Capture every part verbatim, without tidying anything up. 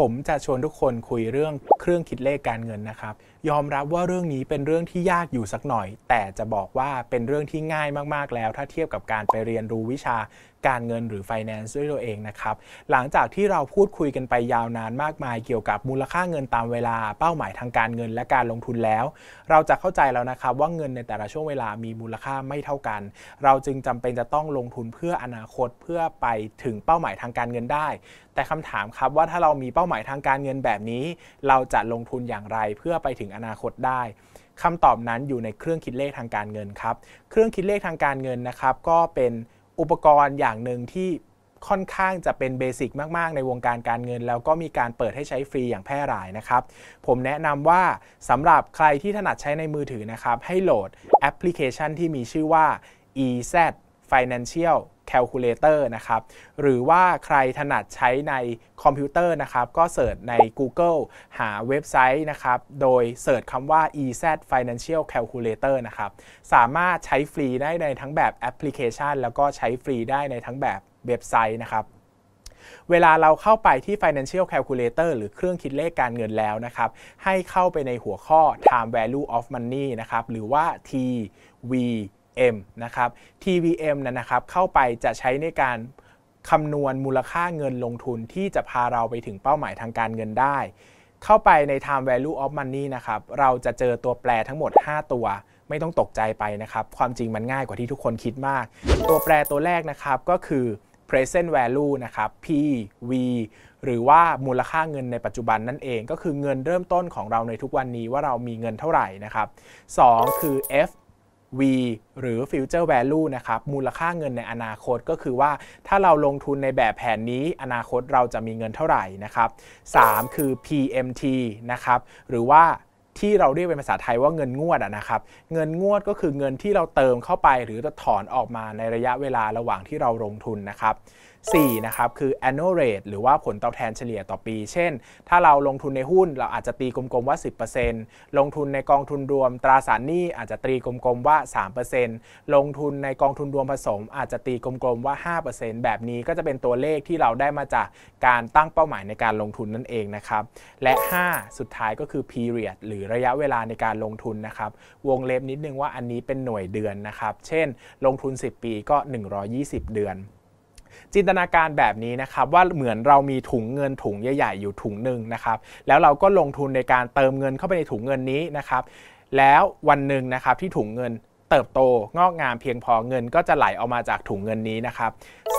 ผมจะชวนทุกคนคุยเรื่องเครื่องคิดเลขการเงินนะครับยอมรับว่าเรื่องนี้เป็นเรื่องที่ยากอยู่สักหน่อยแต่จะบอกว่าเป็นเรื่องที่ง่ายมากๆแล้วถ้าเทียบกับการไปเรียนรู้วิชาการเงินหรือ Finance ด้วยตัวเองนะครับหลังจากที่เราพูดคุยกันไปยาวนานมากมายเกี่ยวกับมูลค่าเงินตามเวลาเป้าหมายทางการเงินและการลงทุนแล้วเราจะเข้าใจแล้วนะครับว่าเงินในแต่ละช่วงเวลามีมูลค่าไม่เท่ากันเราจึงจำเป็นจะต้องลงทุนเพื่ออนาคตเพื่อไปถึงเป้าหมายทางการเงินได้แต่คำถามครับว่าถ้าเรามีเป้าหมายทางการเงินแบบนี้เราจะลงทุนอย่างไรเพื่อไปถึงอนาคตได้คำตอบนั้นอยู่ในเครื่องคิดเลขทางการเงินครับเครื่องคิดเลขทางการเงินนะครับก็เป็นอุปกรณ์อย่างหนึ่งที่ค่อนข้างจะเป็นเบสิกมากๆในวงการการเงินแล้วก็มีการเปิดให้ใช้ฟรีอย่างแพร่หลายนะครับผมแนะนำว่าสำหรับใครที่ถนัดใช้ในมือถือนะครับให้โหลดแอปพลิเคชันที่มีชื่อว่า อี แซด Financial Calculator นะครับหรือว่าใครถนัดใช้ในคอมพิวเตอร์นะครับก็เสิร์ชใน Google หาเว็บไซต์นะครับโดยเสิร์ชคำว่า อี แซด Financial Calculator นะครับสามารถใช้ฟรีได้ในทั้งแบบแอปพลิเคชันแล้วก็ใช้ฟรีได้ในทั้งแบบเว็บไซต์นะครับเวลาเราเข้าไปที่ Financial Calculator หรือเครื่องคิดเลขการเงินแล้วนะครับให้เข้าไปในหัวข้อ Time Value of Money นะครับหรือว่า ที วี เอ็ม นะครับ ที วี เอ็ม นั้นนะครับเข้าไปจะใช้ในการคำนวณมูลค่าเงินลงทุนที่จะพาเราไปถึงเป้าหมายทางการเงินได้เข้าไปใน Time Value of Money นะครับเราจะเจอตัวแปรทั้งหมดห้าตัวไม่ต้องตกใจไปนะครับความจริงมันง่ายกว่าที่ทุกคนคิดมากตัวแปรตัวแรกนะครับก็คือ present value นะครับ พี วี หรือว่ามูลค่าเงินในปัจจุบันนั่นเองก็คือเงินเริ่มต้นของเราในทุกวันนี้ว่าเรามีเงินเท่าไหร่นะครับสองคือ เอฟ วี หรือ future value นะครับมูลค่าเงินในอนาคตก็คือว่าถ้าเราลงทุนในแบบแผนนี้อนาคตเราจะมีเงินเท่าไหร่นะครับสามคือ พี เอ็ม ที นะครับหรือว่าที่เราเรียกเป็นภาษาไทยว่าเงินงวดนะครับเงินงวดก็คือเงินที่เราเติมเข้าไปหรือถอนออกมาในระยะเวลาระหว่างที่เราลงทุนนะครับสี่นะครับคือ annual rate หรือว่าผลตอบแทนเฉลี่ยต่อปีเช่นถ้าเราลงทุนในหุ้นเราอาจจะตีกลมๆว่า สิบเปอร์เซ็นต์ ลงทุนในกองทุนรวมตราสารหนี้อาจจะตีกลมๆว่า สามเปอร์เซ็นต์ ลงทุนในกองทุนรวมผสมอาจจะตีกลมๆว่า ห้าเปอร์เซ็นต์ แบบนี้ก็จะเป็นตัวเลขที่เราได้มาจากการตั้งเป้าหมายในการลงทุนนั่นเองนะครับและห้าสุดท้ายก็คือ period หรือระยะเวลาในการลงทุนนะครับวงเล็บนิดนึงว่าอันนี้เป็นหน่วยเดือนนะครับเช่นลงทุนสิบปีก็หนึ่งร้อยยี่สิบเดือนจินตนาการแบบนี้นะครับว่าเหมือนเรามีถุงเงินถุงใหญ่ๆอยู่ถุงหนึ่งนะครับแล้วเราก็ลงทุนในการเติมเงินเข้าไปในถุงเงินนี้นะครับแล้ววันหนึ่งนะครับที่ถุงเงินเติบโตงอกงามเพียงพอเงินก็จะไหลออกมาจากถุงเงินนี้นะครับ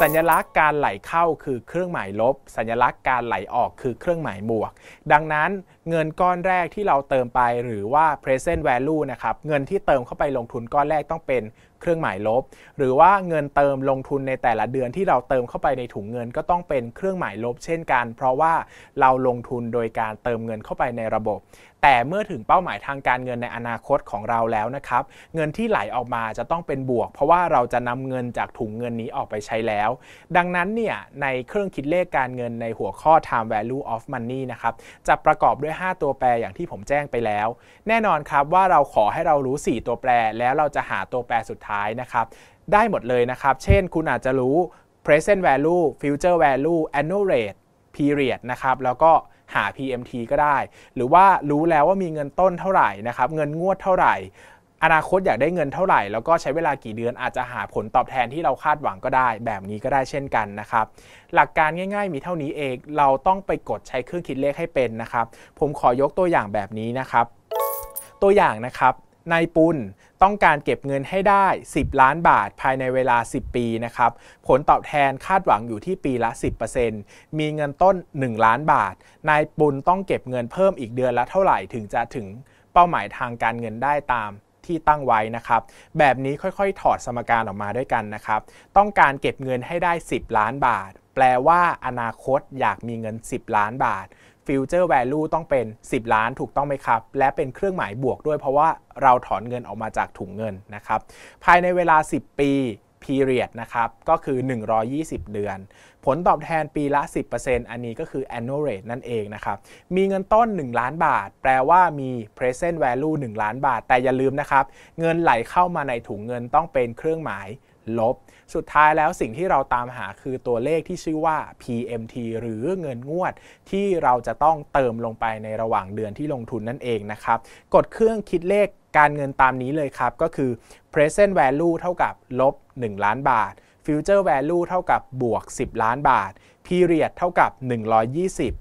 สัญลักษณ์การไหลเข้าคือเครื่องหมายลบสัญลักษณ์การไหลออกคือเครื่องหมายบวกดังนั้นเงินก้อนแรกที่เราเติมไปหรือว่า present value นะครับเงินที่เติมเข้าไปลงทุนก้อนแรกต้องเป็นเครื่องหมายลบหรือว่าเงินเติมลงทุนในแต่ละเดือนที่เราเติมเข้าไปในถุงเงินก็ต้องเป็นเครื่องหมายลบเช่นกันเพราะว่าเราลงทุนโดยการเติมเงินเข้าไปในระบบแต่เมื่อถึงเป้าหมายทางการเงินในอนาคตของเราแล้วนะครับเงินที่ไหลออกมาจะต้องเป็นบวกเพราะว่าเราจะนำเงินจากถุงเงินนี้ออกไปใช้แล้วดังนั้นเนี่ยในเครื่องคิดเลขการเงินในหัวข้อ time value of money นะครับจะประกอบด้วยห้าตัวแปรอย่างที่ผมแจ้งไปแล้วแน่นอนครับว่าเราขอให้เรารู้สี่ตัวแปรแล้วเราจะหาตัวแปรสุดท้ายนะครับได้หมดเลยนะครับเช่นคุณอาจจะรู้ present value future value annual rate period นะครับแล้วก็หา พี เอ็ม ที ก็ได้หรือว่ารู้แล้วว่ามีเงินต้นเท่าไหร่นะครับเงินงวดเท่าไหร่อนาคตอยากได้เงินเท่าไหร่แล้วก็ใช้เวลากี่เดือนอาจจะหาผลตอบแทนที่เราคาดหวังก็ได้แบบนี้ก็ได้เช่นกันนะครับหลักการง่ายๆมีเท่านี้เองเราต้องไปกดใช้เครื่องคิดเลขให้เป็นนะครับผมขอยกตัวอย่างแบบนี้นะครับตัวอย่างนะครับนายปุณต้องการเก็บเงินให้ได้สิบล้านบาทภายในเวลาสิบปีนะครับผลตอบแทนคาดหวังอยู่ที่ปีละ สิบเปอร์เซ็นต์ มีเงินต้นหนึ่งล้านบาทนายปุณต้องเก็บเงินเพิ่มอีกเดือนละเท่าไหร่ถึงจะถึงเป้าหมายทางการเงินได้ตามที่ตั้งไว้นะครับแบบนี้ค่อยๆถอดสมการออกมาด้วยกันนะครับต้องการเก็บเงินให้ได้สิบล้านบาทแปลว่าอนาคตอยากมีเงินสิบล้านบาทfuture value ต้องเป็นสิบล้านถูกต้องไหมครับและเป็นเครื่องหมายบวกด้วยเพราะว่าเราถอนเงินออกมาจากถุงเงินนะครับภายในเวลาสิบปี period นะครับก็คือหนึ่งร้อยยี่สิบเดือนผลตอบแทนปีละ สิบเปอร์เซ็นต์ อันนี้ก็คือ annual rate นั่นเองนะครับมีเงินต้นหนึ่งล้านบาทแปลว่ามี present value หนึ่งล้านบาทแต่อย่าลืมนะครับเงินไหลเข้ามาในถุงเงินต้องเป็นเครื่องหมาย ลบสุดท้ายแล้วสิ่งที่เราตามหาคือตัวเลขที่ชื่อว่า พี เอ็ม ที หรือเงินงวดที่เราจะต้องเติมลงไปในระหว่างเดือนที่ลงทุนนั่นเองนะครับกดเครื่องคิดเลขการเงินตามนี้เลยครับก็คือ present value เท่ากับลบหนึ่งล้านบาท future value เท่ากับบวกสิบล้านบาท period เท่ากับหนึ่งร้อยยี่สิบ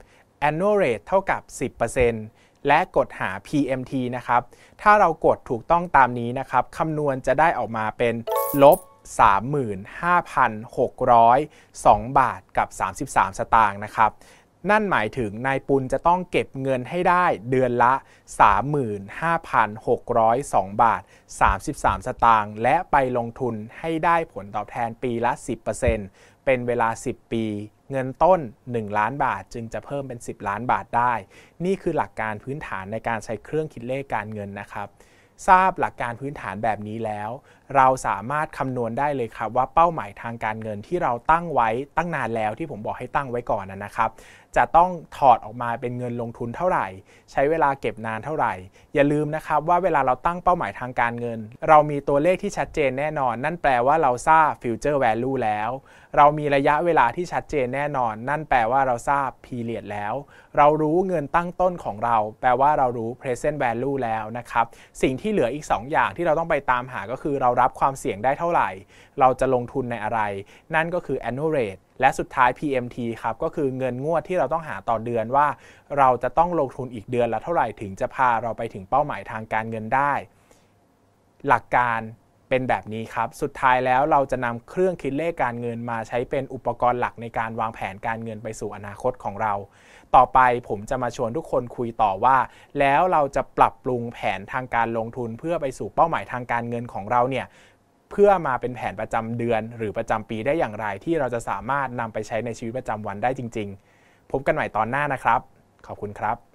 annual rate เท่ากับ สิบเปอร์เซ็นต์และกดหา พี เอ็ม ที นะครับถ้าเรากดถูกต้องตามนี้นะครับคำนวณจะได้ออกมาเป็นลบ สามหมื่นห้าพันหกร้อยสอง บาทกับสามสิบสามสตางค์นะครับนั่นหมายถึงนายปุณจะต้องเก็บเงินให้ได้เดือนละ สามหมื่นห้าพันหกร้อยสอง บาท สามสิบสาม สตางค์และไปลงทุนให้ได้ผลตอบแทนปีละ สิบเปอร์เซ็นต์ เป็นเวลา สิบ ปีเงินต้นหนึ่งล้านบาทจึงจะเพิ่มเป็นสิบล้านบาทได้นี่คือหลักการพื้นฐานในการใช้เครื่องคิดเลขการเงินนะครับทราบหลักการพื้นฐานแบบนี้แล้วเราสามารถคำนวณได้เลยครับว่าเป้าหมายทางการเงินที่เราตั้งไว้ตั้งนานแล้วที่ผมบอกให้ตั้งไว้ก่อนนะครับจะต้องถอดออกมาเป็นเงินลงทุนเท่าไหร่ใช้เวลาเก็บนานเท่าไหร่อย่าลืมนะครับว่าเวลาเราตั้งเป้าหมายทางการเงินเรามีตัวเลขที่ชัดเจนแน่นอนนั่นแปลว่าเราทราบ future value แล้วเรามีระยะเวลาที่ชัดเจนแน่นอนนั่นแปลว่าเราทราบ period แล้วเรารู้เงินตั้งต้นของเราแปลว่าเรารู้ present value แล้วนะครับสิ่งที่เหลืออีกสองอย่างที่เราต้องไปตามหาก็คือเรารับความเสี่ยงได้เท่าไหร่เราจะลงทุนในอะไรนั่นก็คือ annual rate และสุดท้าย พี เอ็ม ที ครับก็คือเงินงวดที่เราต้องหาต่อเดือนว่าเราจะต้องลงทุนอีกเดือนละเท่าไหร่ถึงจะพาเราไปถึงเป้าหมายทางการเงินได้หลักการเป็นแบบนี้ครับสุดท้ายแล้วเราจะนำเครื่องคิดเลขการเงินมาใช้เป็นอุปกรณ์หลักในการวางแผนการเงินไปสู่อนาคตของเราต่อไปผมจะมาชวนทุกคนคุยต่อว่าแล้วเราจะปรับปรุงแผนทางการลงทุนเพื่อไปสู่เป้าหมายทางการเงินของเราเนี่ยเพื่อมาเป็นแผนประจำเดือนหรือประจำปีได้อย่างไรที่เราจะสามารถนำไปใช้ในชีวิตประจำวันได้จริงๆพบกันใหม่ตอนหน้านะครับขอบคุณครับ